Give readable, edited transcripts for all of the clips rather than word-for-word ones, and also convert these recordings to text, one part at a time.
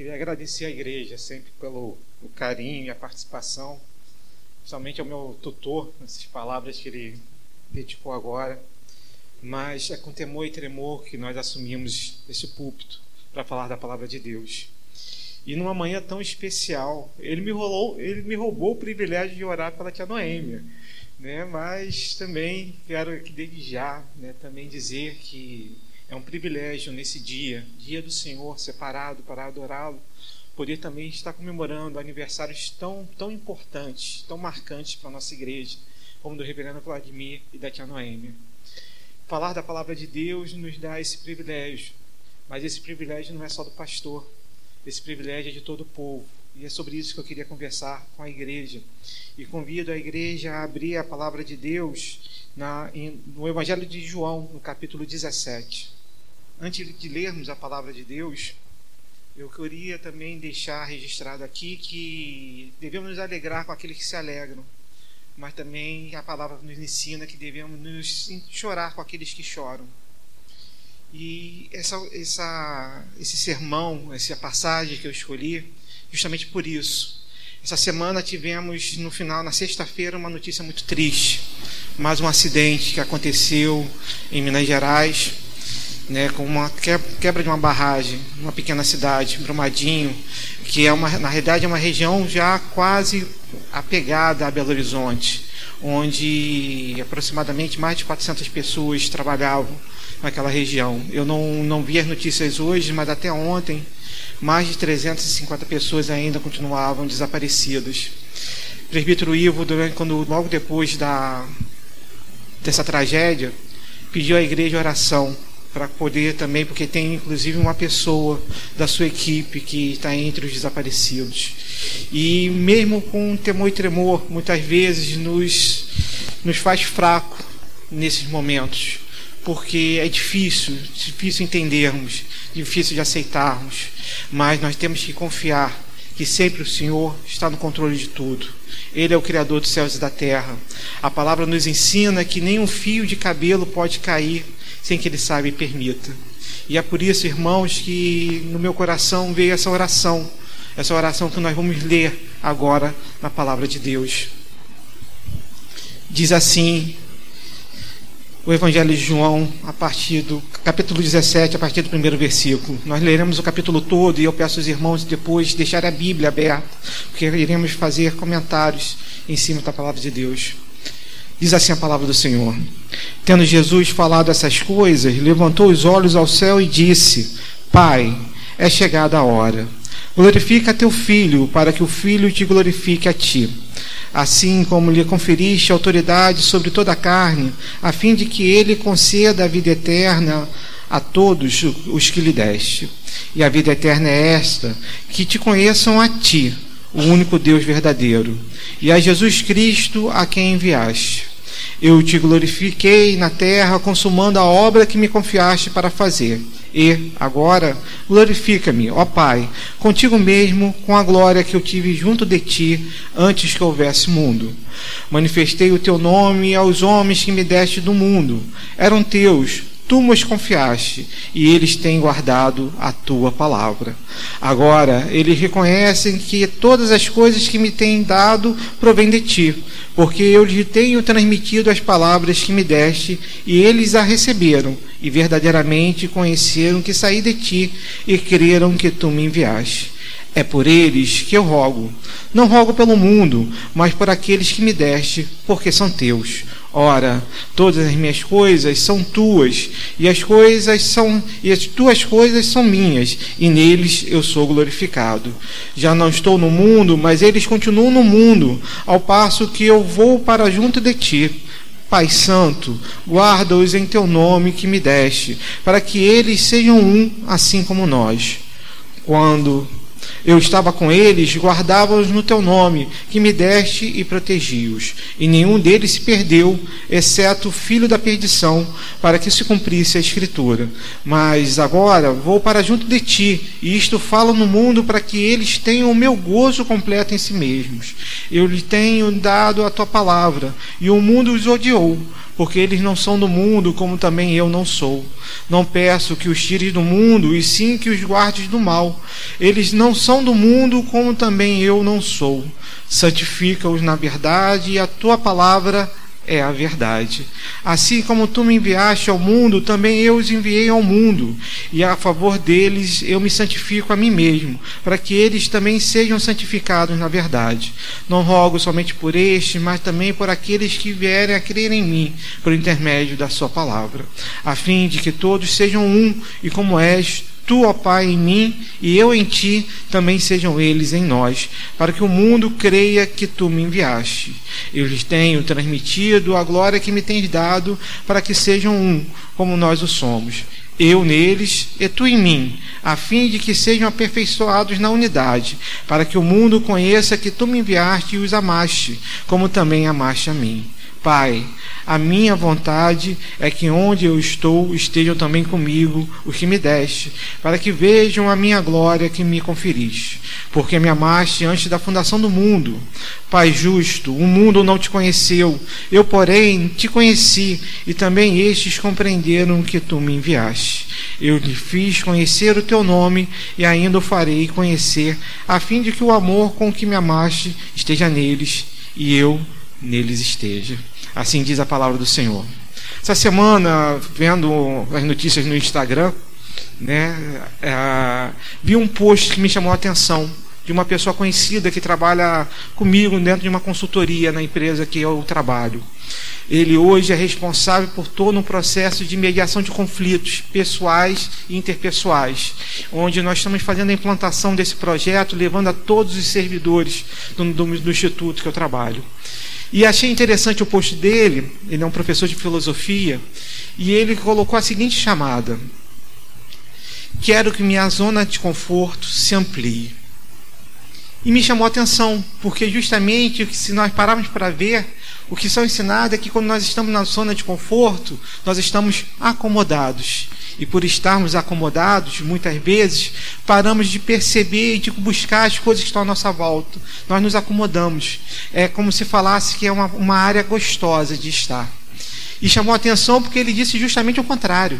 Queria agradecer à igreja sempre pelo carinho e a participação, principalmente ao meu tutor, nessas palavras que ele dedicou agora. Mas é com temor e tremor que nós assumimos esse púlpito para falar da palavra de Deus. E numa manhã tão especial, ele me roubou o privilégio de orar pela tia Noêmia, né? Mas também quero aqui desde já, né, também dizer que é um privilégio nesse dia do Senhor, separado para adorá-lo, poder também estar comemorando aniversários tão, tão importantes, tão marcantes para a nossa igreja, como do reverendo Vladimir e da tia Noêmia. Falar da palavra de Deus nos dá esse privilégio, mas esse privilégio não é só do pastor, esse privilégio é de todo o povo, e é sobre isso que eu queria conversar com a igreja. E convido a igreja a abrir a palavra de Deus no Evangelho de João, no capítulo 17. Antes de lermos a palavra de Deus, eu queria também deixar registrado aqui que devemos nos alegrar com aqueles que se alegram, mas também a palavra nos ensina que devemos nos chorar com aqueles que choram. E esse sermão, essa passagem que eu escolhi, justamente por isso. Essa semana tivemos, no final, na sexta-feira, uma notícia muito triste. Mais um acidente que aconteceu em Minas Gerais, né, com uma quebra de uma barragem, numa pequena cidade, Brumadinho, que na realidade é uma região já quase apegada a Belo Horizonte, onde aproximadamente mais de 400 pessoas trabalhavam naquela região. Eu não vi as notícias hoje, mas até ontem, mais de 350 pessoas ainda continuavam desaparecidas. O presbítero Ivo, logo depois dessa tragédia, pediu à igreja oração, para poder também, porque tem inclusive uma pessoa da sua equipe que está entre os desaparecidos. E mesmo com temor e tremor, muitas vezes nos faz fraco nesses momentos, porque é difícil entendermos, difícil de aceitarmos, mas nós temos que confiar que sempre o Senhor está no controle de tudo. Ele é o Criador dos céus e da terra. A palavra nos ensina que nem um fio de cabelo pode cair sem que Ele saiba e permita. E é por isso, irmãos, que no meu coração veio essa oração que nós vamos ler agora na palavra de Deus. Diz assim o Evangelho de João, a partir do capítulo 17, a partir do primeiro versículo. Nós leremos o capítulo todo e eu peço aos irmãos depois deixar a Bíblia aberta, porque iremos fazer comentários em cima da palavra de Deus. Diz assim a palavra do Senhor: Tendo Jesus falado essas coisas, levantou os olhos ao céu e disse: Pai, é chegada a hora. Glorifica teu Filho, para que o Filho te glorifique a ti. Assim como lhe conferiste autoridade sobre toda a carne, a fim de que ele conceda a vida eterna a todos os que lhe deste. E a vida eterna é esta, que te conheçam a ti, o único Deus verdadeiro, e a Jesus Cristo a quem enviaste. Eu te glorifiquei na terra, consumando a obra que me confiaste para fazer. E, agora, glorifica-me, ó Pai, contigo mesmo, com a glória que eu tive junto de ti antes que houvesse mundo. Manifestei o teu nome aos homens que me deste do mundo. Eram teus, tu me os confiaste, e eles têm guardado a tua palavra. Agora, eles reconhecem que todas as coisas que me têm dado provêm de ti, porque eu lhes tenho transmitido as palavras que me deste, e eles a receberam, e verdadeiramente conheceram que saí de ti, e creram que tu me enviaste. É por eles que eu rogo. Não rogo pelo mundo, mas por aqueles que me deste, porque são teus. Ora, todas as minhas coisas são tuas, e as tuas coisas são minhas, e neles eu sou glorificado. Já não estou no mundo, mas eles continuam no mundo, ao passo que eu vou para junto de ti. Pai Santo, guarda-os em teu nome que me deste, para que eles sejam um, assim como nós. Quando eu estava com eles, guardava-os no teu nome, que me deste, e protegi-os. E nenhum deles se perdeu, exceto o filho da perdição, para que se cumprisse a Escritura. Mas agora vou para junto de ti, e isto falo no mundo para que eles tenham o meu gozo completo em si mesmos. Eu lhe tenho dado a tua palavra, e o mundo os odiou, porque eles não são do mundo, como também eu não sou. Não peço que os tires do mundo, e sim que os guardes do mal. Eles não são do mundo, como também eu não sou. Santifica-os na verdade, e a tua palavra é a verdade. Assim como tu me enviaste ao mundo, também eu os enviei ao mundo, e a favor deles eu me santifico a mim mesmo, para que eles também sejam santificados na verdade. Não rogo somente por estes, mas também por aqueles que vierem a crer em mim, por intermédio da sua palavra, a fim de que todos sejam um, e como és tu, ó Pai, em mim e eu em ti, também sejam eles em nós, para que o mundo creia que tu me enviaste. Eu lhes tenho transmitido a glória que me tens dado, para que sejam um, como nós o somos. Eu neles e tu em mim, a fim de que sejam aperfeiçoados na unidade, para que o mundo conheça que tu me enviaste e os amaste, como também amaste a mim. Pai, a minha vontade é que onde eu estou estejam também comigo os que me deste, para que vejam a minha glória que me conferiste, porque me amaste antes da fundação do mundo. Pai justo, o mundo não te conheceu, eu, porém, te conheci, e também estes compreenderam que tu me enviaste. Eu lhe fiz conhecer o teu nome, e ainda o farei conhecer, a fim de que o amor com que me amaste esteja neles, e eu neles esteja. Assim diz a palavra do Senhor. Essa semana, vendo as notícias no Instagram, vi um post que me chamou a atenção, de uma pessoa conhecida que trabalha comigo dentro de uma consultoria na empresa que eu trabalho. Ele hoje é responsável por todo um processo de mediação de conflitos pessoais e interpessoais, onde nós estamos fazendo a implantação desse projeto, levando a todos os servidores do instituto que eu trabalho. E achei interessante o post dele. Ele é um professor de filosofia, e ele colocou a seguinte chamada: quero que minha zona de conforto se amplie. E me chamou a atenção, porque justamente, se nós pararmos para ver, o que são ensinados é que quando nós estamos na zona de conforto, nós estamos acomodados. E por estarmos acomodados, muitas vezes, paramos de perceber e de buscar as coisas que estão à nossa volta. Nós nos acomodamos. É como se falasse que é uma área gostosa de estar. E chamou a atenção porque ele disse justamente o contrário.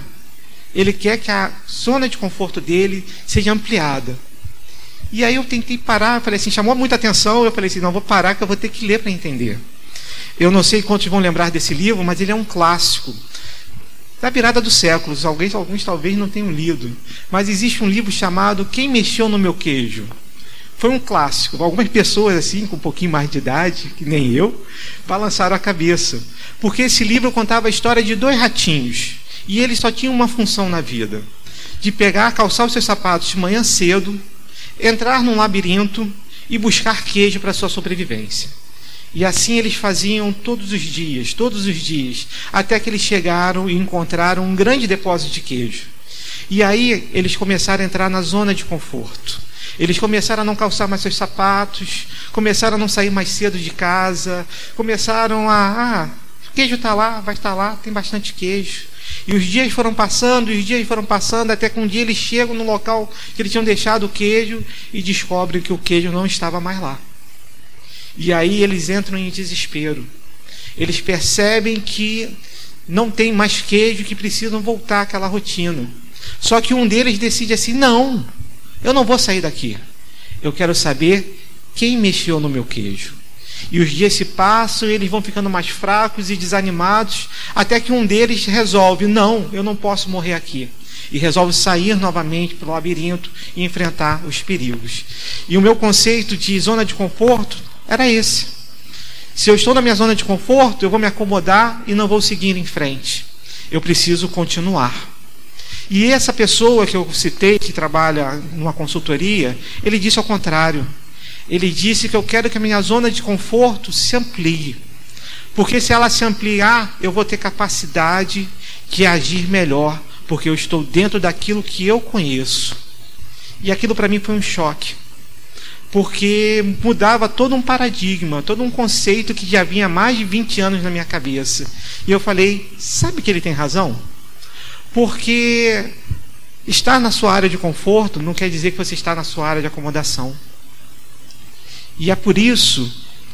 Ele quer que a zona de conforto dele seja ampliada. E aí eu tentei parar, falei assim, chamou muita atenção, eu falei assim, não, vou parar que eu vou ter que ler para entender. Eu não sei quantos vão lembrar desse livro, mas ele é um clássico da virada dos séculos. Alguns talvez não tenham lido, mas existe um livro chamado Quem Mexeu no Meu Queijo. Foi um clássico. Algumas pessoas assim, com um pouquinho mais de idade, que nem eu, balançaram a cabeça, porque esse livro contava a história de dois ratinhos, e eles só tinham uma função na vida: de pegar, calçar os seus sapatos de manhã cedo, entrar num labirinto e buscar queijo para sua sobrevivência. E assim eles faziam todos os dias, até que eles chegaram e encontraram um grande depósito de queijo. E aí eles começaram a entrar na zona de conforto. Eles começaram a não calçar mais seus sapatos, começaram a não sair mais cedo de casa, começaram a... o queijo está lá, vai estar lá, tem bastante queijo. E os dias foram passando, até que um dia eles chegam no local que eles tinham deixado o queijo e descobrem que o queijo não estava mais lá. E aí eles entram em desespero. Eles percebem que não tem mais queijo, que precisam voltar àquela rotina. Só que um deles decide assim, não, eu não vou sair daqui. Eu quero saber quem mexeu no meu queijo. E os dias se passam e eles vão ficando mais fracos e desanimados, até que um deles resolve, não, eu não posso morrer aqui. E resolve sair novamente pelo labirinto e enfrentar os perigos. E o meu conceito de zona de conforto era esse. Se eu estou na minha zona de conforto, eu vou me acomodar e não vou seguir em frente. Eu preciso continuar. E essa pessoa que eu citei, que trabalha numa consultoria, ele disse ao contrário. Ele disse que eu quero que a minha zona de conforto se amplie. Porque se ela se ampliar, eu vou ter capacidade de agir melhor, porque eu estou dentro daquilo que eu conheço. E aquilo para mim foi um choque. Porque mudava todo um paradigma, todo um conceito que já vinha há mais de 20 anos na minha cabeça. E eu falei, sabe que ele tem razão? Porque estar na sua área de conforto não quer dizer que você está na sua área de acomodação. E é por isso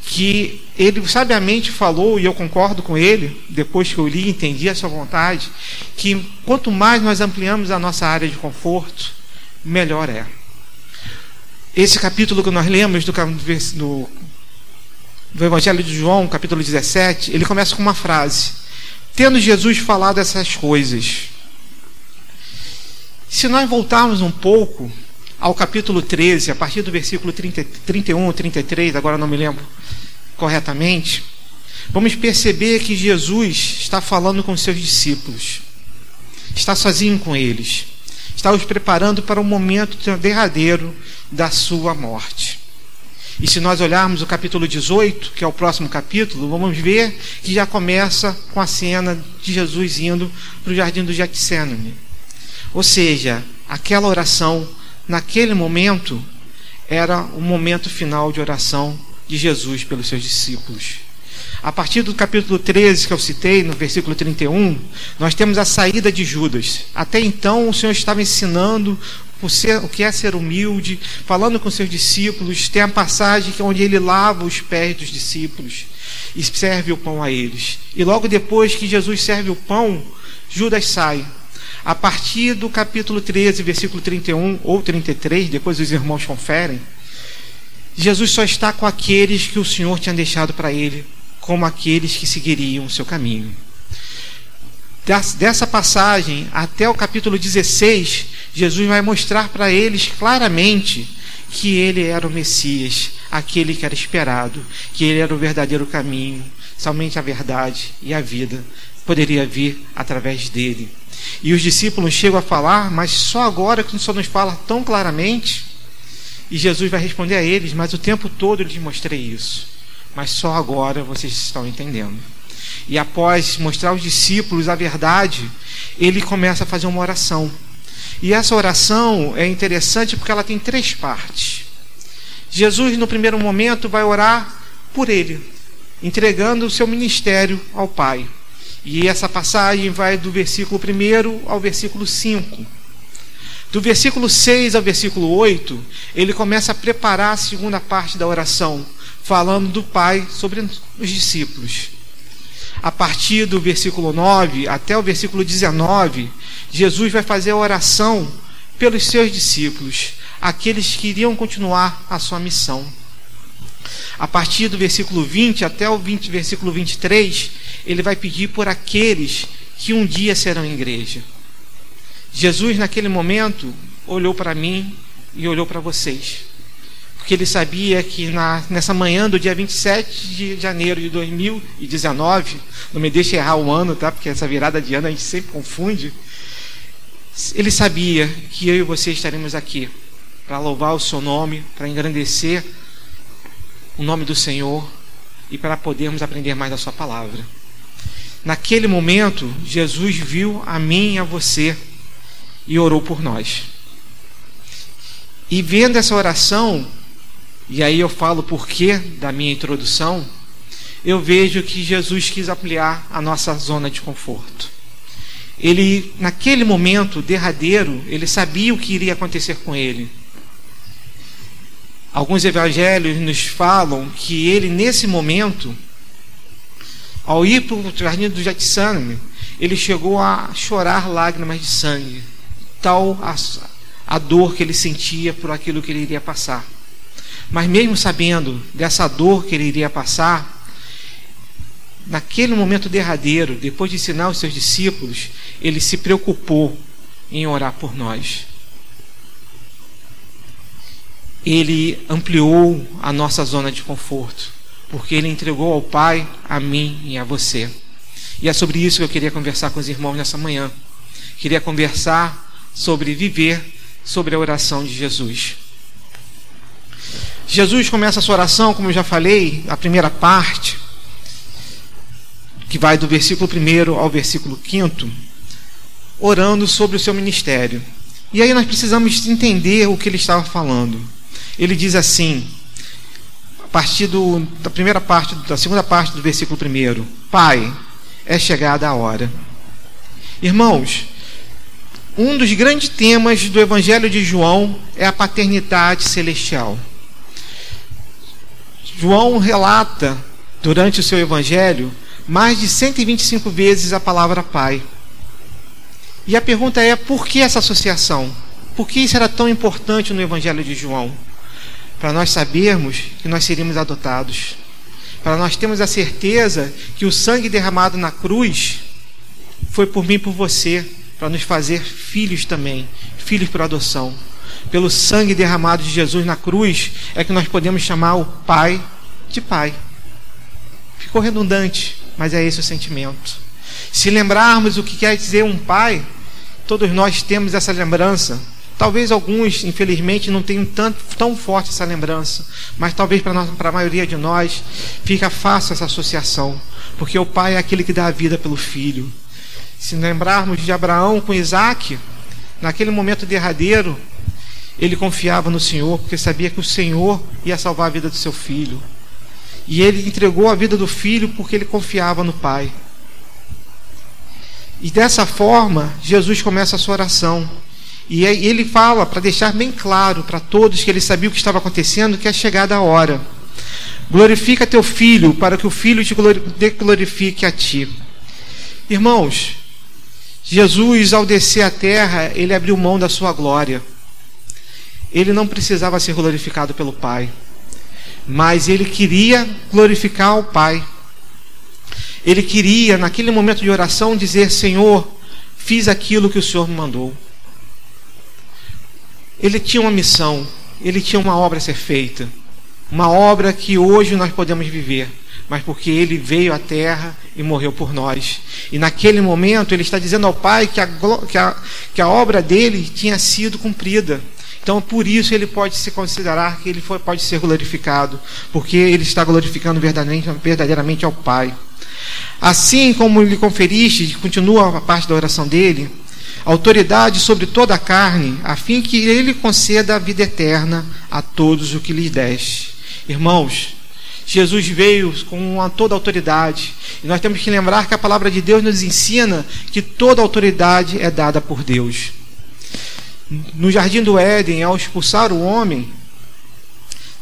que ele sabiamente falou, e eu concordo com ele, depois que eu li e entendi essa vontade, que quanto mais nós ampliamos a nossa área de conforto, melhor é. Esse capítulo que nós lemos do Evangelho de João, capítulo 17, ele começa com uma frase: tendo Jesus falado essas coisas. Se nós voltarmos um pouco ao capítulo 13, a partir do versículo 31 ou 33, agora não me lembro corretamente, vamos perceber que Jesus está falando com seus discípulos, está sozinho com eles, está os preparando para o momento derradeiro da sua morte. E se nós olharmos o capítulo 18, que é o próximo capítulo, vamos ver que já começa com a cena de Jesus indo para o jardim do Getsêmani. Ou seja, aquela oração naquele momento era o momento final de oração de Jesus pelos seus discípulos. A partir do capítulo 13 que eu citei, no versículo 31, nós temos a saída de Judas. Até então o Senhor estava ensinando o que é ser humilde, falando com seus discípulos. Tem a passagem onde ele lava os pés dos discípulos e serve o pão a eles. E logo depois que Jesus serve o pão, Judas sai. A partir do capítulo 13, versículo 31 ou 33, depois os irmãos conferem, Jesus só está com aqueles que o Senhor tinha deixado para ele, como aqueles que seguiriam o seu caminho. Dessa passagem até o capítulo 16, Jesus vai mostrar para eles claramente que ele era o Messias, aquele que era esperado, que ele era o verdadeiro caminho, somente a verdade e a vida poderia vir através dele. E os discípulos chegam a falar, mas só agora que o Senhor nos fala tão claramente. E Jesus vai responder a eles: mas o tempo todo eu lhes mostrei isso, mas só agora vocês estão entendendo. E após mostrar aos discípulos a verdade, ele começa a fazer uma oração. E essa oração é interessante porque ela tem três partes. Jesus, no primeiro momento, vai orar por ele, entregando o seu ministério ao Pai. E essa passagem vai do versículo 1 ao versículo 5. Do versículo 6 ao versículo 8, ele começa a preparar a segunda parte da oração, falando do Pai sobre os discípulos. A partir do versículo 9 até o versículo 19, Jesus vai fazer a oração pelos seus discípulos, aqueles que iriam continuar a sua missão. A partir do versículo 20 até o versículo 23, ele vai pedir por aqueles que um dia serão igreja. Jesus, naquele momento, olhou para mim e olhou para vocês, porque ele sabia que nessa manhã do dia 27 de janeiro de 2019, não me deixe errar o ano, tá? Porque essa virada de ano a gente sempre confunde. Ele sabia que eu e você estaremos aqui para louvar o seu nome, para engrandecer o nome do Senhor e para podermos aprender mais da sua palavra. Naquele momento, Jesus viu a mim e a você e orou por nós. E vendo essa oração, e aí eu falo o porquê da minha introdução, eu vejo que Jesus quis ampliar a nossa zona de conforto. Ele, naquele momento derradeiro, ele sabia o que iria acontecer com ele. Alguns evangelhos nos falam que ele, nesse momento, ao ir para o jardim do Getsêmani, ele chegou a chorar lágrimas de sangue, tal a dor que ele sentia por aquilo que ele iria passar. Mas mesmo sabendo dessa dor que ele iria passar, naquele momento derradeiro, depois de ensinar os seus discípulos, ele se preocupou em orar por nós. Ele ampliou a nossa zona de conforto, porque ele entregou ao Pai, a mim e a você. E é sobre isso que eu queria conversar com os irmãos nessa manhã. Queria conversar sobre viver, sobre a oração de Jesus. Jesus começa a sua oração, como eu já falei, a primeira parte, que vai do versículo 1 ao versículo 5, orando sobre o seu ministério. E aí nós precisamos entender o que ele estava falando. Ele diz assim, a partir da segunda parte do versículo 1: Pai, é chegada a hora. Irmãos, um dos grandes temas do Evangelho de João é a paternidade celestial. João relata, durante o seu evangelho, mais de 125 vezes a palavra Pai. E a pergunta é, por que essa associação? Por que isso era tão importante no Evangelho de João? Para nós sabermos que nós seríamos adotados. Para nós termos a certeza que o sangue derramado na cruz foi por mim e por você, para nos fazer filhos também, filhos por adoção. Pelo sangue derramado de Jesus na cruz é que nós podemos chamar o Pai de Pai. Ficou redundante, mas é esse o sentimento. Se lembrarmos o que quer dizer um pai, todos nós temos essa lembrança. Talvez alguns, infelizmente, não tenham tão forte essa lembrança, mas talvez para a maioria de nós fica fácil essa associação, porque o pai é aquele que dá a vida pelo filho. Se lembrarmos de Abraão com Isaac, naquele momento derradeiro, ele confiava no Senhor, porque sabia que o Senhor ia salvar a vida do seu filho. E ele entregou a vida do filho porque ele confiava no pai. E dessa forma, Jesus começa a sua oração. E ele fala, para deixar bem claro para todos que ele sabia o que estava acontecendo, que é chegada a hora. Glorifica teu filho, para que o filho te glorifique a ti. Irmãos, Jesus, ao descer à terra, ele abriu mão da sua glória. Ele não precisava ser glorificado pelo Pai, mas ele queria glorificar o Pai. Ele queria, naquele momento de oração, dizer: Senhor, fiz aquilo que o Senhor me mandou. Ele tinha uma missão, ele tinha uma obra a ser feita, uma obra que hoje nós podemos viver, mas porque ele veio à terra e morreu por nós. E naquele momento ele está dizendo ao Pai que a obra dele tinha sido cumprida. Então, por isso, ele pode se considerar que ele pode ser glorificado, porque ele está glorificando verdadeiramente ao Pai. Assim como lhe conferiste, continua a parte da oração dele, autoridade sobre toda a carne, a fim que ele conceda a vida eterna a todos o que lhes deste. Irmãos, Jesus veio com toda a autoridade. E nós temos que lembrar que a palavra de Deus nos ensina que toda autoridade é dada por Deus. No jardim do Éden, ao expulsar o homem,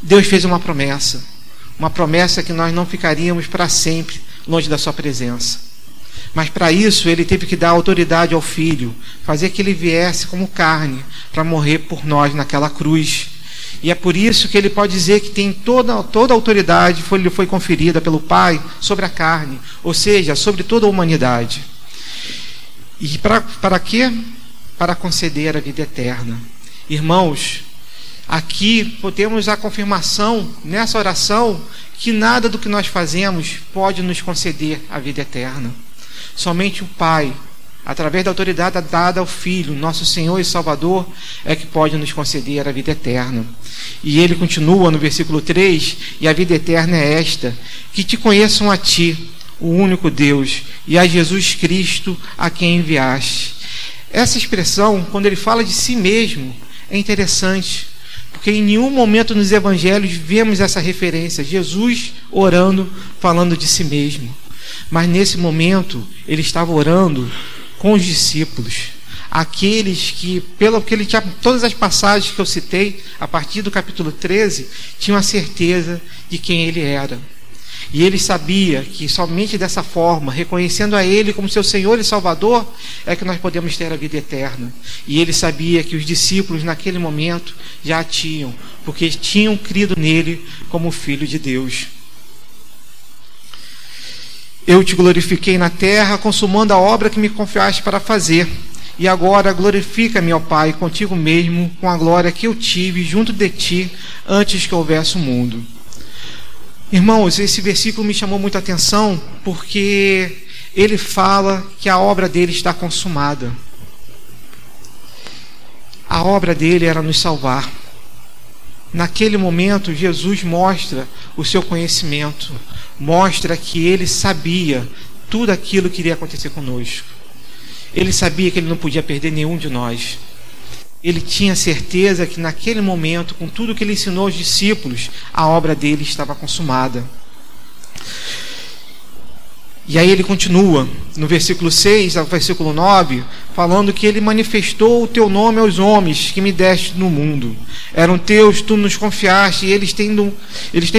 Deus fez uma promessa. Uma promessa que nós não ficaríamos para sempre longe da sua presença. Mas para isso ele teve que dar autoridade ao Filho, fazer que ele viesse como carne para morrer por nós naquela cruz. E é por isso que ele pode dizer que tem toda a autoridade lhe foi conferida pelo Pai sobre a carne, ou seja, sobre toda a humanidade. E para quê? Para conceder a vida eterna. Irmãos, aqui temos a confirmação nessa oração que nada do que nós fazemos pode nos conceder a vida eterna. Somente o Pai, através da autoridade dada ao Filho, nosso Senhor e Salvador, é que pode nos conceder a vida eterna. E ele continua no versículo 3: e a vida eterna é esta, que te conheçam a ti, o único Deus, e a Jesus Cristo, a quem enviaste. Essa expressão, quando ele fala de si mesmo, é interessante, porque em nenhum momento nos evangelhos vemos essa referência, Jesus orando, falando de si mesmo. Mas nesse momento, ele estava orando com os discípulos, aqueles que, pelo que ele tinha, todas as passagens que eu citei, a partir do capítulo 13, tinham a certeza de quem ele era. E ele sabia que somente dessa forma, reconhecendo a ele como seu Senhor e Salvador, é que nós podemos ter a vida eterna. E ele sabia que os discípulos naquele momento já a tinham, porque tinham crido nele como Filho de Deus. Eu te glorifiquei na terra, consumando a obra que me confiaste para fazer. E agora glorifica-me, ó Pai, contigo mesmo, com a glória que eu tive junto de ti antes que houvesse o mundo. Irmãos, esse versículo me chamou muita atenção porque ele fala que a obra dele está consumada. A obra dele era nos salvar. Naquele momento, Jesus mostra o seu conhecimento, mostra que ele sabia tudo aquilo que iria acontecer conosco. Ele sabia que ele não podia perder nenhum de nós. Ele tinha certeza que naquele momento, com tudo que ele ensinou aos discípulos, a obra dele estava consumada. E aí ele continua, no versículo 6 ao versículo 9, falando que ele manifestou o teu nome aos homens que me deste no mundo. Eram teus, tu nos confiaste, e eles têm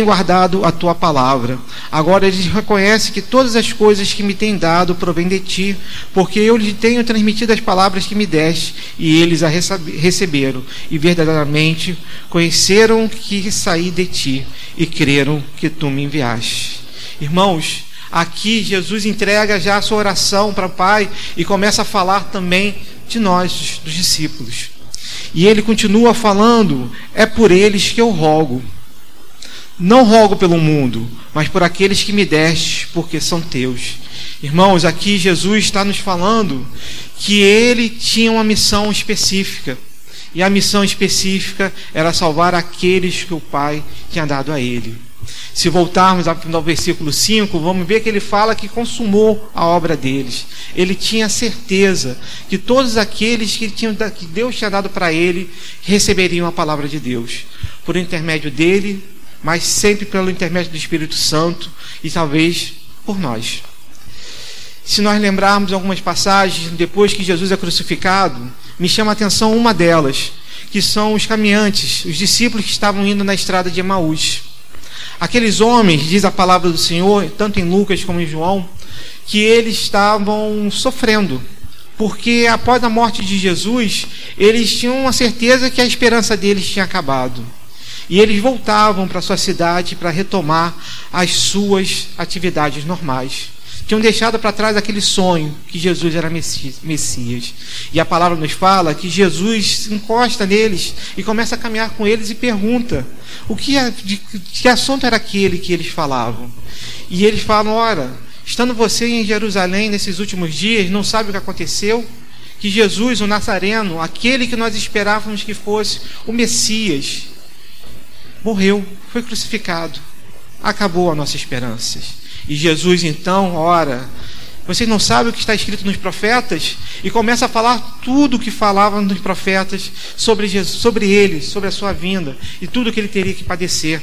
guardado a tua palavra. Agora eles reconhecem que todas as coisas que me têm dado provêm de ti, porque eu lhes tenho transmitido as palavras que me deste, e eles a receberam, e verdadeiramente conheceram que saí de ti, e creram que tu me enviaste. Irmãos, aqui Jesus entrega já a sua oração para o Pai e começa a falar também de nós, dos discípulos. E ele continua falando: é por eles que eu rogo. Não rogo pelo mundo, mas por aqueles que me deste, porque são teus. Irmãos, aqui Jesus está nos falando que ele tinha uma missão específica. E a missão específica era salvar aqueles que o Pai tinha dado a ele. Se voltarmos ao versículo 5, vamos ver que ele fala que consumou a obra deles. Ele tinha certeza que todos aqueles que Deus tinha dado para ele receberiam a palavra de Deus, por intermédio dele, mas sempre pelo intermédio do Espírito Santo e talvez por nós. Se nós lembrarmos algumas passagens depois que Jesus é crucificado, me chama a atenção uma delas, que são os caminhantes, os discípulos que estavam indo na estrada de Emaús. Aqueles homens, diz a palavra do Senhor, tanto em Lucas como em João, que eles estavam sofrendo, porque após a morte de Jesus, eles tinham a certeza que a esperança deles tinha acabado. E eles voltavam para sua cidade para retomar as suas atividades normais. Tinham deixado para trás aquele sonho que Jesus era Messias. E a palavra nos fala que Jesus se encosta neles e começa a caminhar com eles e pergunta de que assunto era aquele que eles falavam. E eles falam: ora, estando você em Jerusalém nesses últimos dias, não sabe o que aconteceu? Que Jesus, o Nazareno, aquele que nós esperávamos que fosse o Messias, morreu, foi crucificado. Acabou a nossa esperança. E Jesus então, ora, vocês não sabem o que está escrito nos profetas? E começa a falar tudo o que falavam nos profetas sobre Jesus, sobre ele, sobre a sua vinda e tudo o que ele teria que padecer.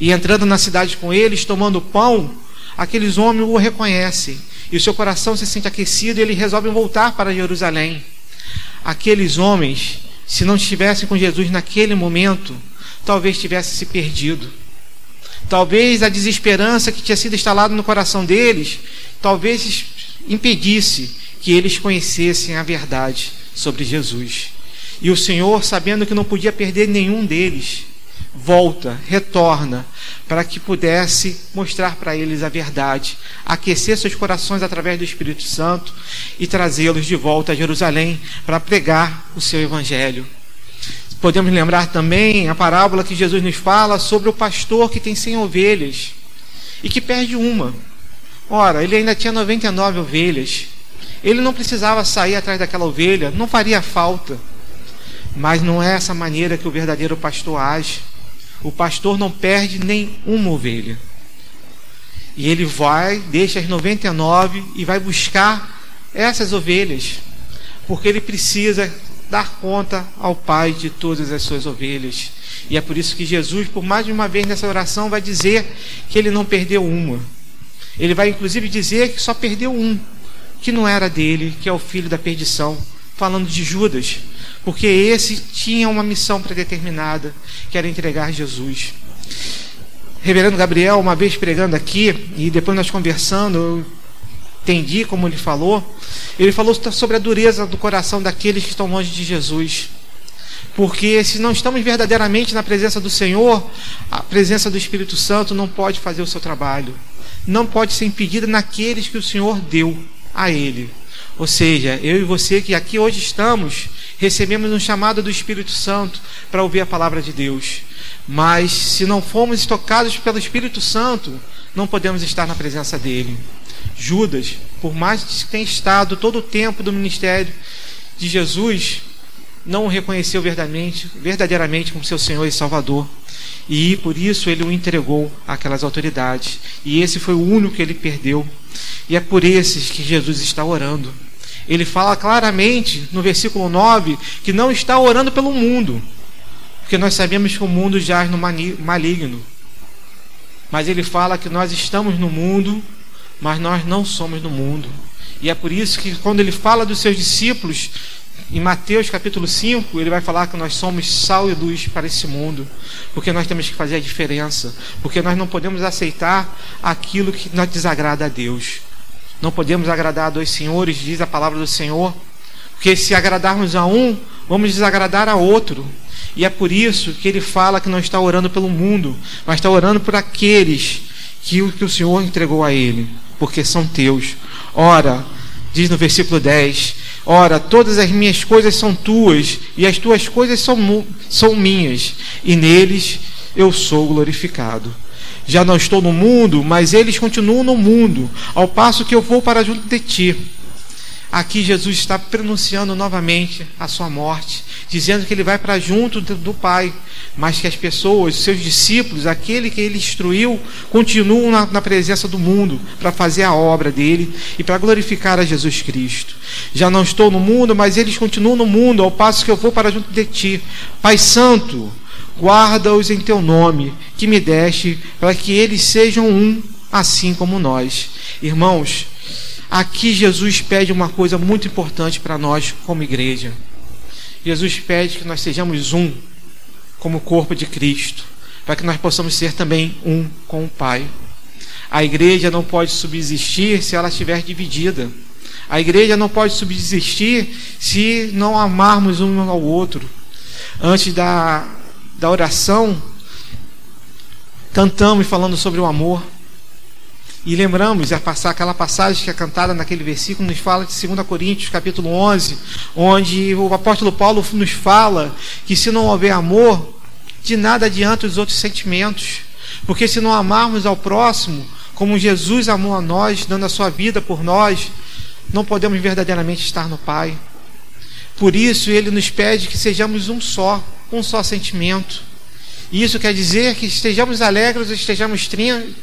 E entrando na cidade com eles, tomando pão, aqueles homens o reconhecem e o seu coração se sente aquecido e eles resolvem voltar para Jerusalém. Aqueles homens, se não estivessem com Jesus naquele momento, talvez tivessem se perdido. Talvez a desesperança que tinha sido instalada no coração deles, talvez impedisse que eles conhecessem a verdade sobre Jesus. E o Senhor, sabendo que não podia perder nenhum deles, volta, retorna, para que pudesse mostrar para eles a verdade, aquecer seus corações através do Espírito Santo e trazê-los de volta a Jerusalém para pregar o seu Evangelho. Podemos lembrar também a parábola que Jesus nos fala sobre o pastor que tem 100 ovelhas e que perde uma. Ora, ele ainda tinha 99 ovelhas. Ele não precisava sair atrás daquela ovelha, não faria falta. Mas não é essa maneira que o verdadeiro pastor age. O pastor não perde nem uma ovelha. E ele vai, deixa as 99 e vai buscar essas ovelhas, porque ele precisa dar conta ao Pai de todas as suas ovelhas. E é por isso que Jesus, por mais de uma vez nessa oração, vai dizer que ele não perdeu uma. Ele vai inclusive dizer que só perdeu um, que não era dele, que é o filho da perdição, falando de Judas, porque esse tinha uma missão predeterminada, que era entregar Jesus. Reverendo Gabriel, uma vez pregando aqui, e depois nós conversando, entendi como ele falou sobre a dureza do coração daqueles que estão longe de Jesus, porque se não estamos verdadeiramente na presença do Senhor, a presença do Espírito Santo não pode fazer o seu trabalho, não pode ser impedida naqueles que o Senhor deu a ele. Ou seja, eu e você que aqui hoje estamos, recebemos um chamado do Espírito Santo para ouvir a palavra de Deus, mas se não formos tocados pelo Espírito Santo, não podemos estar na presença dele. Judas, por mais que tenha estado todo o tempo do ministério de Jesus, não o reconheceu verdadeiramente como seu Senhor e Salvador, e por isso ele o entregou àquelas autoridades, e esse foi o único que ele perdeu, e é por esses que Jesus está orando. Ele fala claramente no versículo 9 que não está orando pelo mundo, porque nós sabemos que o mundo jaz no maligno, mas ele fala que nós estamos no mundo, mas nós não somos do mundo. E é por isso que quando ele fala dos seus discípulos, em Mateus capítulo 5, ele vai falar que nós somos sal e luz para esse mundo, porque nós temos que fazer a diferença, porque nós não podemos aceitar aquilo que nos desagrada a Deus. Não podemos agradar a dois senhores, diz a palavra do Senhor, porque se agradarmos a um, vamos desagradar a outro. E é por isso que ele fala que não está orando pelo mundo, mas está orando por aqueles que o Senhor entregou a ele, porque são teus. Ora, diz no versículo 10, ora, todas as minhas coisas são tuas, e as tuas coisas são minhas, e neles eu sou glorificado. Já não estou no mundo, mas eles continuam no mundo, ao passo que eu vou para junto de ti. Aqui Jesus está pronunciando novamente a sua morte, dizendo que ele vai para junto do Pai, mas que as pessoas, seus discípulos, aquele que ele instruiu, continuam na presença do mundo para fazer a obra dele e para glorificar a Jesus Cristo. Já não estou no mundo, mas eles continuam no mundo, ao passo que eu vou para junto de ti. Pai Santo, guarda-os em teu nome, que me deste, para que eles sejam um, assim como nós. Irmãos, aqui Jesus pede uma coisa muito importante para nós como igreja. Jesus pede que nós sejamos um como o corpo de Cristo, para que nós possamos ser também um com o Pai. A igreja não pode subsistir se ela estiver dividida. A igreja não pode subsistir se não amarmos um ao outro. Antes da oração, cantamos falando sobre o amor. E lembramos, aquela passagem que é cantada naquele versículo, nos fala de 2 Coríntios, capítulo 11, onde o apóstolo Paulo nos fala que se não houver amor, de nada adianta os outros sentimentos. Porque se não amarmos ao próximo, como Jesus amou a nós, dando a sua vida por nós, não podemos verdadeiramente estar no Pai. Por isso, ele nos pede que sejamos um só sentimento. Isso quer dizer que estejamos alegres ou estejamos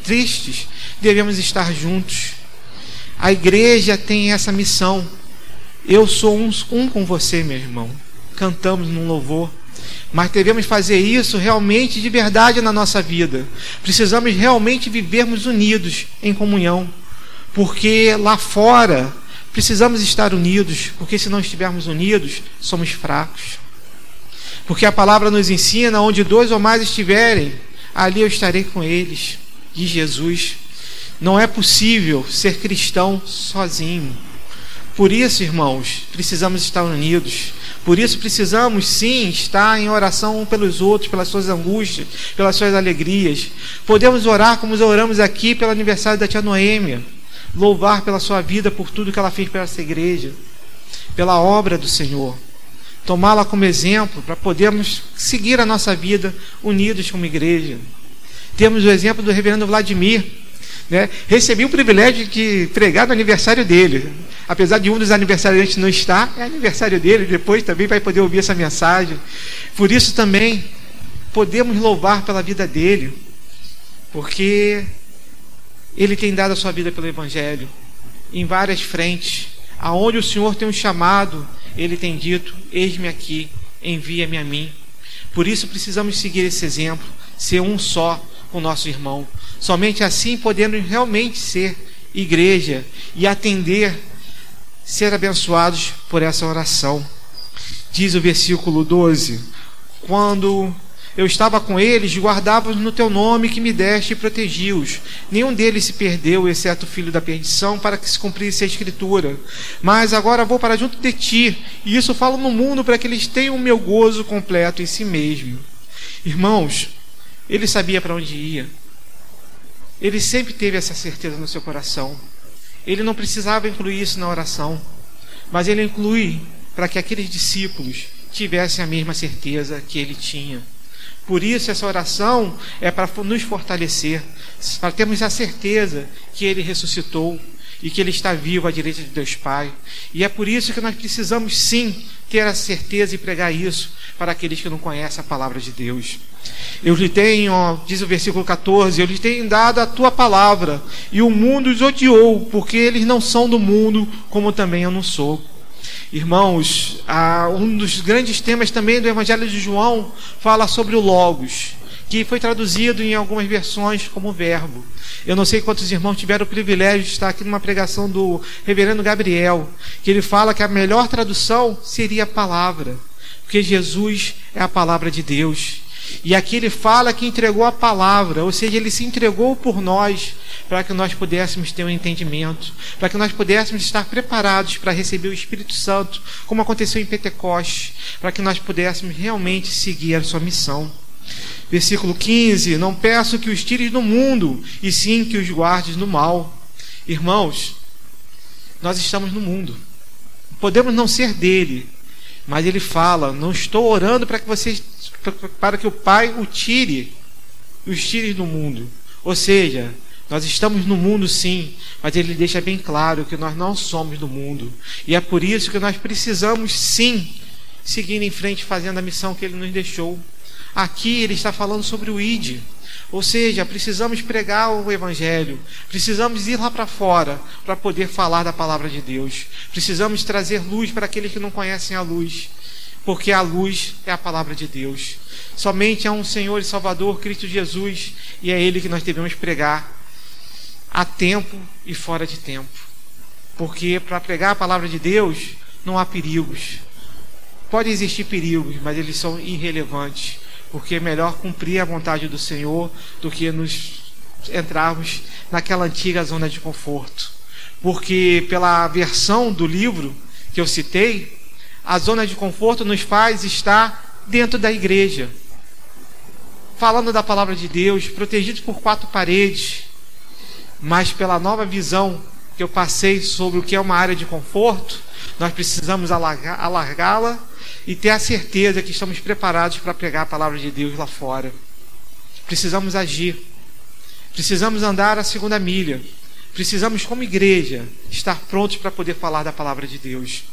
tristes, devemos estar juntos. A igreja tem essa missão. Eu sou um com você, meu irmão. Cantamos num louvor. Mas devemos fazer isso realmente de verdade na nossa vida. Precisamos realmente vivermos unidos em comunhão. Porque lá fora precisamos estar unidos. Porque se não estivermos unidos, somos fracos. Porque a palavra nos ensina, onde dois ou mais estiverem, ali eu estarei com eles, diz Jesus. Não é possível ser cristão sozinho. Por isso, irmãos, precisamos estar unidos. Por isso precisamos, sim, estar em oração um pelos outros, pelas suas angústias, pelas suas alegrias. Podemos orar como oramos aqui pelo aniversário da tia Noêmia. Louvar pela sua vida, por tudo que ela fez para essa igreja. Pela obra do Senhor. Tomá-la como exemplo para podermos seguir a nossa vida unidos como igreja. Temos o exemplo do reverendo Vladimir, né? Recebi o privilégio de pregar no aniversário dele. Apesar de um dos aniversariantes não estar, é aniversário dele, depois também vai poder ouvir essa mensagem. Por isso também podemos louvar pela vida dele, porque ele tem dado a sua vida pelo Evangelho em várias frentes. Aonde o Senhor tem um chamado, ele tem dito: eis-me aqui, envia-me a mim. Por isso precisamos seguir esse exemplo, ser um só com o nosso irmão. Somente assim podemos realmente ser igreja e atender, ser abençoados por essa oração. Diz o versículo 12: quando eu estava com eles, guardava-os no teu nome que me deste e protegi-os. Nenhum deles se perdeu, exceto o filho da perdição, para que se cumprisse a escritura. Mas agora vou para junto de ti, e isso falo no mundo, para que eles tenham o meu gozo completo em si mesmo. Irmãos, ele sabia para onde ia. Ele sempre teve essa certeza no seu coração. Ele não precisava incluir isso na oração, mas ele inclui para que aqueles discípulos tivessem a mesma certeza que ele tinha. Por isso essa oração é para nos fortalecer, para termos a certeza que ele ressuscitou e que ele está vivo à direita de Deus Pai. E é por isso que nós precisamos sim ter a certeza e pregar isso para aqueles que não conhecem a palavra de Deus. Eu lhe tenho, diz o versículo 14, eu lhe tenho dado a tua palavra e o mundo os odiou, porque eles não são do mundo, como também eu não sou. Irmãos, um dos grandes temas também do Evangelho de João fala sobre o Logos, que foi traduzido em algumas versões como verbo. Eu não sei quantos irmãos tiveram o privilégio de estar aqui numa pregação do reverendo Gabriel, que ele fala que a melhor tradução seria a palavra, porque Jesus é a palavra de Deus. E aqui ele fala que entregou a palavra, ou seja, ele se entregou por nós, para que nós pudéssemos ter um entendimento, para que nós pudéssemos estar preparados para receber o Espírito Santo, como aconteceu em Pentecostes, para que nós pudéssemos realmente seguir a sua missão. Versículo 15: não peço que os tires do mundo, e sim que os guardes do mal. Irmãos, nós estamos no mundo, podemos não ser dele, mas ele fala: não estou orando para que vocês, para que o Pai os tire do mundo. Ou seja, nós estamos no mundo sim, mas ele deixa bem claro que nós não somos do mundo, e é por isso que nós precisamos sim seguir em frente, fazendo a missão que ele nos deixou. Aqui ele está falando sobre o ID, ou seja, precisamos pregar o Evangelho, precisamos ir lá para fora para poder falar da palavra de Deus, precisamos trazer luz para aqueles que não conhecem a luz, porque a luz é a palavra de Deus. Somente há um Senhor e Salvador, Cristo Jesus, e é Ele que nós devemos pregar a tempo e fora de tempo, porque para pregar a palavra de Deus não há perigos. Pode existir perigos, mas eles são irrelevantes, porque é melhor cumprir a vontade do Senhor do que nos entrarmos naquela antiga zona de conforto, porque pela versão do livro que eu citei, a zona de conforto nos faz estar dentro da igreja, falando da palavra de Deus, protegidos por quatro paredes. Mas pela nova visão que eu passei sobre o que é uma área de conforto, nós precisamos alargá-la e ter a certeza que estamos preparados para pregar a palavra de Deus lá fora. Precisamos agir, precisamos andar a segunda milha, precisamos como igreja estar prontos para poder falar da palavra de Deus.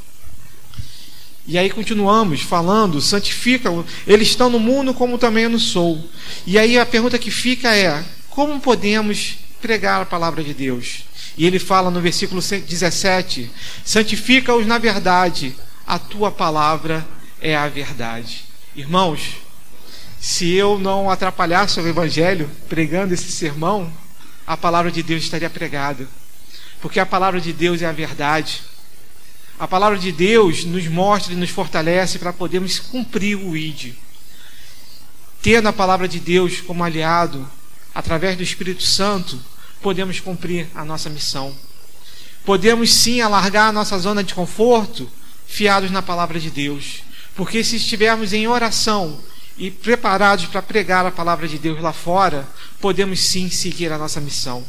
E aí continuamos falando: santificam, eles estão no mundo como também eu não sou. E aí a pergunta que fica é: como podemos pregar a palavra de Deus? E ele fala no versículo 17: santifica-os na verdade, a tua palavra é a verdade. Irmãos, se eu não atrapalhasse o Evangelho pregando esse sermão, a palavra de Deus estaria pregada, porque a palavra de Deus é a verdade. A palavra de Deus nos mostra e nos fortalece para podermos cumprir o ID. Tendo a palavra de Deus como aliado, através do Espírito Santo, podemos cumprir a nossa missão. Podemos sim alargar a nossa zona de conforto, fiados na palavra de Deus, porque se estivermos em oração e preparados para pregar a palavra de Deus lá fora, podemos sim seguir a nossa missão.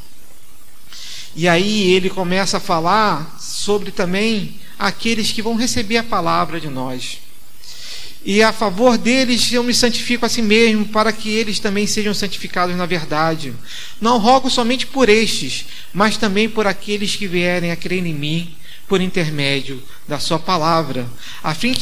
E aí ele começa a falar sobre também aqueles que vão receber a palavra de nós. E a favor deles eu me santifico a si mesmo, para que eles também sejam santificados na verdade. Não rogo somente por estes, mas também por aqueles que vierem a crer em mim, por intermédio da sua palavra, a fim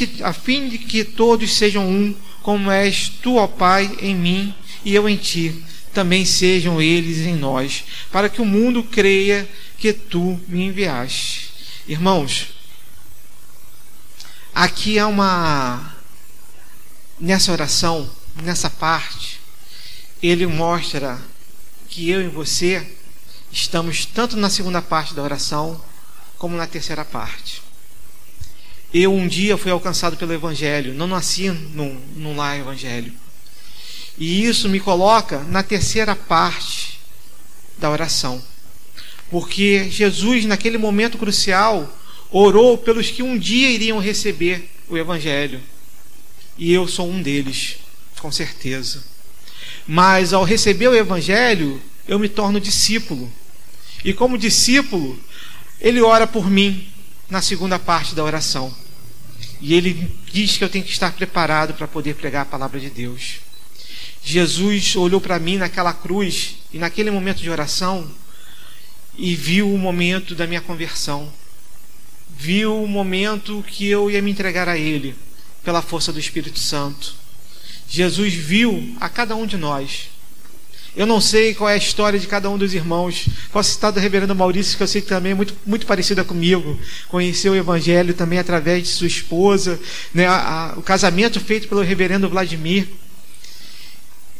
de que todos sejam um, como és tu, ó Pai, em mim e eu em ti, também sejam eles em nós, para que o mundo creia que tu me enviaste. Irmãos, aqui há nessa oração, nessa parte, ele mostra que eu e você estamos tanto na segunda parte da oração como na terceira parte. Eu um dia fui alcançado pelo Evangelho, não nasci num lar evangélico. E isso me coloca na terceira parte da oração, porque Jesus, naquele momento crucial, orou pelos que um dia iriam receber o Evangelho, e eu sou um deles, com certeza. Mas ao receber o Evangelho, eu me torno discípulo, e como discípulo, ele ora por mim na segunda parte da oração, e ele diz que eu tenho que estar preparado para poder pregar a palavra de Deus. Jesus olhou para mim naquela cruz e naquele momento de oração e viu o momento da minha conversão, viu o momento que eu ia me entregar a Ele pela força do Espírito Santo. Jesus viu a cada um de nós. Eu não sei qual é a história de cada um dos irmãos. Posso citar do reverendo Maurício, que eu sei que também é muito, muito parecida comigo. Conheceu o Evangelho também através de sua esposa, né? O casamento feito pelo reverendo Vladimir.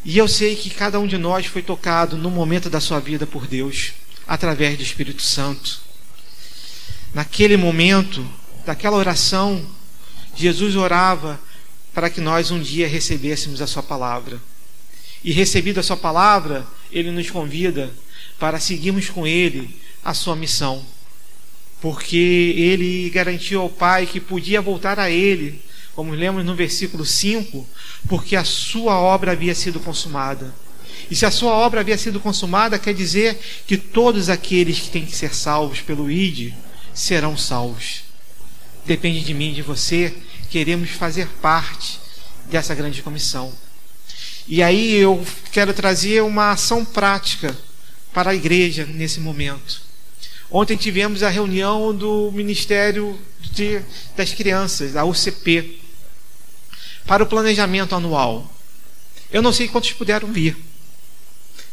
E eu sei que cada um de nós foi tocado num momento da sua vida por Deus, através do Espírito Santo. Naquele momento, daquela oração, Jesus orava para que nós um dia recebêssemos a sua palavra. E recebido a sua palavra, ele nos convida para seguirmos com ele a sua missão, porque ele garantiu ao Pai que podia voltar a ele, como lemos no versículo 5, porque a sua obra havia sido consumada. E se a sua obra havia sido consumada, quer dizer que todos aqueles que têm que ser salvos pelo ID serão salvos. Depende de mim e de você, queremos fazer parte dessa grande comissão. E aí eu quero trazer uma ação prática para a igreja nesse momento. Ontem tivemos a reunião do Ministério das Crianças, a UCP, para o planejamento anual. Eu não sei quantos puderam vir,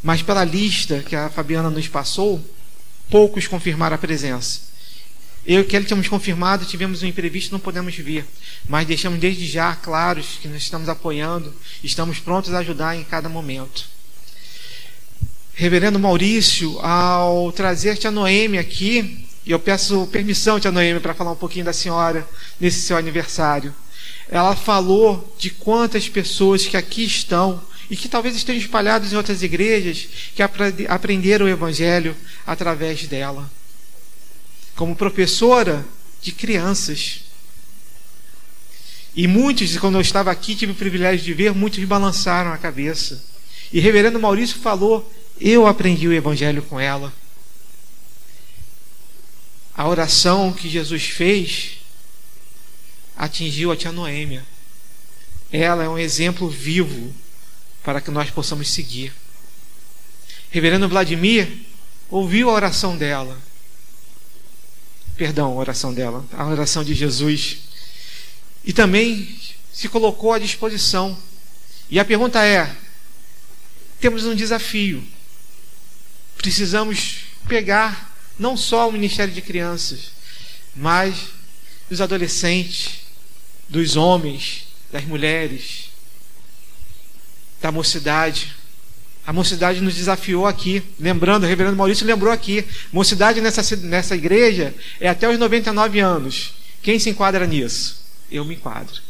mas pela lista que a Fabiana nos passou, poucos confirmaram a presença. Eu e Kelly tínhamos confirmado, tivemos um imprevisto, não podemos vir, mas deixamos desde já claros que nós estamos apoiando, estamos prontos a ajudar em cada momento. Reverendo Maurício, ao trazer tia Noêmia aqui, e eu peço permissão, tia Noêmia, para falar um pouquinho da senhora nesse seu aniversário. Ela falou de quantas pessoas que aqui estão e que talvez estejam espalhadas em outras igrejas que aprenderam o Evangelho através dela. Como professora de crianças. E muitos, quando eu estava aqui, tive o privilégio de ver, muitos balançaram a cabeça. E reverendo Maurício falou: eu aprendi o Evangelho com ela. A oração que Jesus fez atingiu a tia Noêmia. Ela é um exemplo vivo para que nós possamos seguir. Reverendo Vladimir ouviu a oração dela. Perdão, a oração dela, a oração de Jesus. E também se colocou à disposição. E a pergunta é: temos um desafio. Precisamos pegar não só o Ministério de Crianças, mas dos adolescentes, dos homens, das mulheres, da mocidade. A mocidade nos desafiou aqui. Lembrando, o reverendo Maurício lembrou aqui, mocidade nessa igreja é até os 99 anos. Quem se enquadra nisso? Eu me enquadro.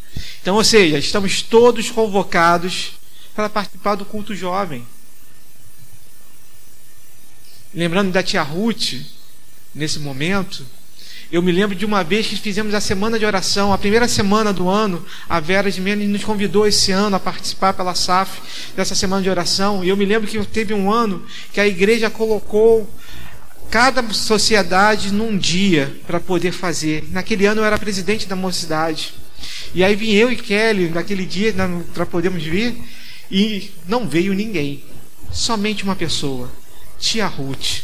Então, ou seja, estamos todos convocados para participar do culto jovem. Lembrando da tia Ruth, nesse momento, eu me lembro de uma vez que fizemos a semana de oração, a primeira semana do ano, a Vera de Mendes nos convidou esse ano a participar pela SAF dessa semana de oração, e eu me lembro que teve um ano que a igreja colocou cada sociedade num dia para poder fazer. Naquele ano eu era presidente da mocidade, e aí vim eu e Kelly naquele dia para podermos vir, e não veio ninguém, somente uma pessoa, tia Ruth,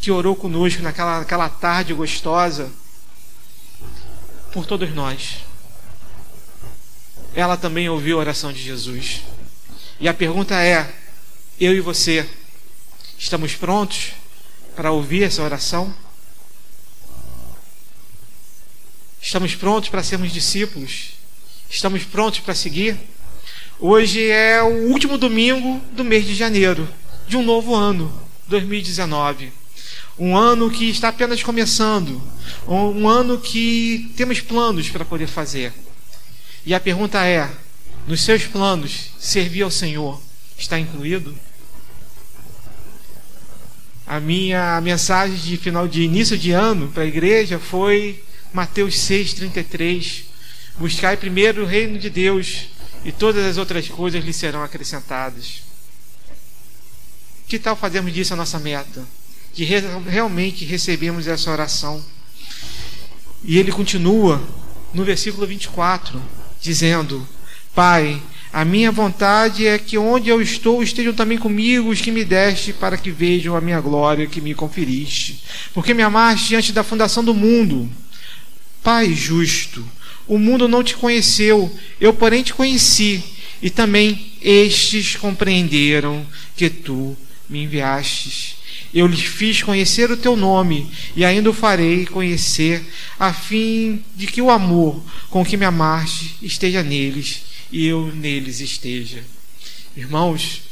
que orou conosco naquela tarde gostosa por todos nós. Ela também ouviu a oração de Jesus. E a pergunta é: eu e você, estamos prontos para ouvir essa oração? Estamos prontos para sermos discípulos? Estamos prontos para seguir? Hoje é o último domingo do mês de janeiro de um novo ano, 2019. Um ano que está apenas começando. Um ano que temos planos para poder fazer. E a pergunta é: nos seus planos, servir ao Senhor está incluído? A minha mensagem de final de início de ano para a igreja foi Mateus 6,33: buscai primeiro o reino de Deus e todas as outras coisas lhe serão acrescentadas. Que tal fazermos disso a nossa meta? De realmente recebemos essa oração. E ele continua no versículo 24, dizendo: Pai, a minha vontade é que onde eu estou estejam também comigo os que me deste, para que vejam a minha glória que me conferiste, porque me amaste diante da fundação do mundo. Pai justo, o mundo não te conheceu, eu porém te conheci, e também estes compreenderam que tu me enviastes. Eu lhes fiz conhecer o teu nome, e ainda o farei conhecer, a fim de que o amor com que me amaste esteja neles, e eu neles esteja. Irmãos,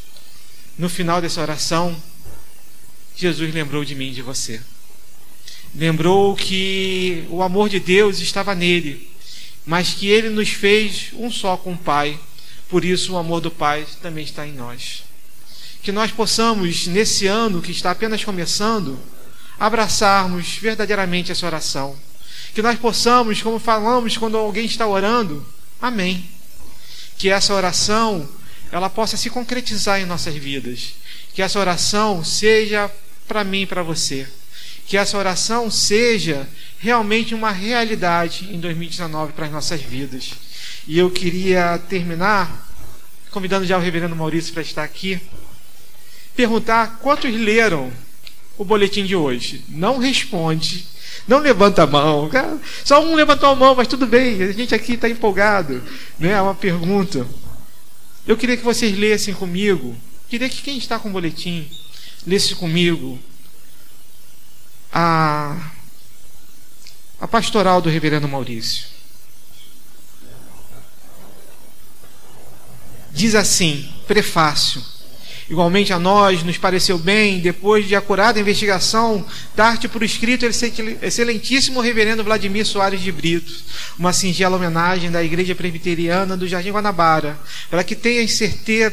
no final dessa oração, Jesus lembrou de mim e de você. Lembrou que o amor de Deus estava nele, mas que ele nos fez um só com o Pai. Por isso o amor do Pai também está em nós. Que nós possamos, nesse ano que está apenas começando, abraçarmos verdadeiramente essa oração. Que nós possamos, como falamos quando alguém está orando, amém. Que essa oração, ela possa se concretizar em nossas vidas. Que essa oração seja para mim e para você. Que essa oração seja realmente uma realidade em 2019 para as nossas vidas. E eu queria terminar convidando já o reverendo Maurício para estar aqui. Perguntar quantos leram o boletim de hoje. Não responde, não levanta a mão. Só um levantou a mão, mas tudo bem, a gente aqui está empolgado, né? É uma pergunta. Eu queria que vocês lessem comigo. Queria que quem está com o boletim lesse comigo a pastoral do reverendo Maurício. Diz assim, prefácio: igualmente a nós nos pareceu bem, depois de acurada investigação, dar-te por escrito, excelentíssimo reverendo Vladimir Soares de Brito, uma singela homenagem da Igreja Presbiteriana do Jardim Guanabara, para que tenhas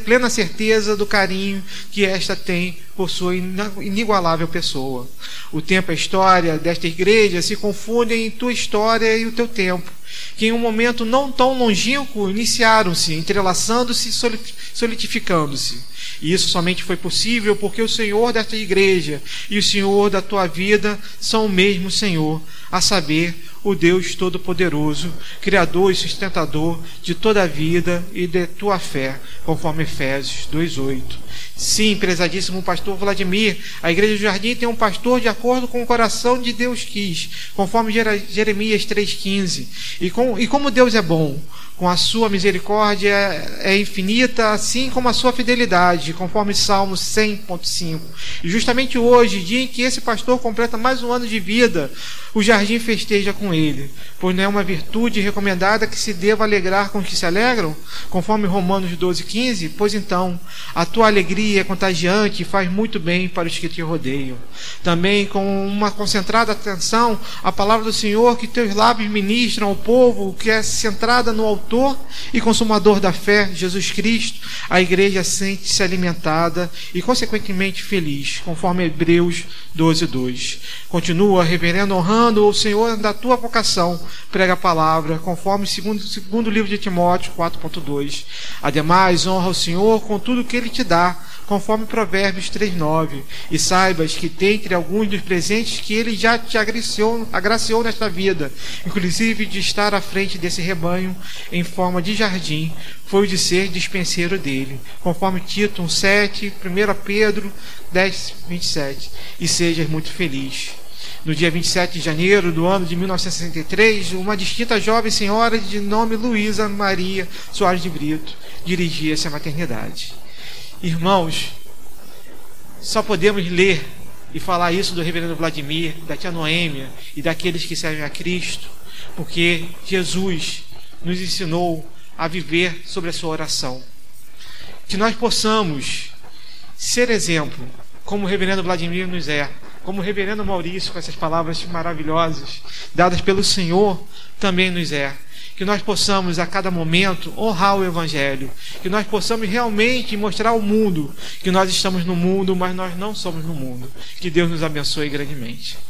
plena certeza do carinho que esta tem por sua inigualável pessoa. O tempo e a história desta igreja se confundem em tua história e o teu tempo, que em um momento não tão longínquo iniciaram-se, entrelaçando-se e solidificando-se. E isso somente foi possível porque o Senhor desta igreja e o Senhor da tua vida são o mesmo Senhor, a saber, o Deus Todo-Poderoso, Criador e Sustentador de toda a vida e de tua fé, conforme Efésios 2:8. Sim, prezadíssimo pastor Vladimir, a Igreja do Jardim tem um pastor de acordo com o coração de Deus quis, conforme Jeremias 3:15. E como Deus é bom, com a sua misericórdia é infinita, assim como a sua fidelidade, conforme Salmo 100.5. E justamente hoje, dia em que esse pastor completa mais um ano de vida, o jardim festeja com ele, pois não é uma virtude recomendada que se deva alegrar com os que se alegram, conforme Romanos 12.15, pois então, a tua alegria é contagiante e faz muito bem para os que te rodeiam. Também com uma concentrada atenção, a palavra do Senhor que teus lábios ministram ao povo, que é centrada no altar e consumador da fé, Jesus Cristo, a igreja sente-se alimentada e consequentemente feliz, conforme Hebreus 12:2. Continua, reverendo, honrando o Senhor da tua vocação, prega a palavra, conforme segundo livro de Timóteo 4:2. Ademais, honra o Senhor com tudo que ele te dá, conforme Provérbios 3:9. E saibas que dentre alguns dos presentes que ele já te agraciou nesta vida, inclusive de estar à frente desse rebanho em forma de jardim, foi o de ser dispenseiro dele, conforme Tito 1:7, 1 Pedro 10:27, e sejas muito feliz. No dia 27 de janeiro do ano de 1963, uma distinta jovem senhora de nome Luísa Maria Soares de Brito dirigia-se à maternidade. Irmãos, só podemos ler e falar isso do reverendo Vladimir, da tia Noêmia e daqueles que servem a Cristo, porque Jesus nos ensinou a viver sobre a sua oração. Que nós possamos ser exemplo, como o reverendo Vladimir nos é, como o reverendo Maurício, com essas palavras maravilhosas dadas pelo Senhor, também nos é. Que nós possamos a cada momento honrar o Evangelho, que nós possamos realmente mostrar ao mundo que nós estamos no mundo, mas nós não somos no mundo. Que Deus nos abençoe grandemente.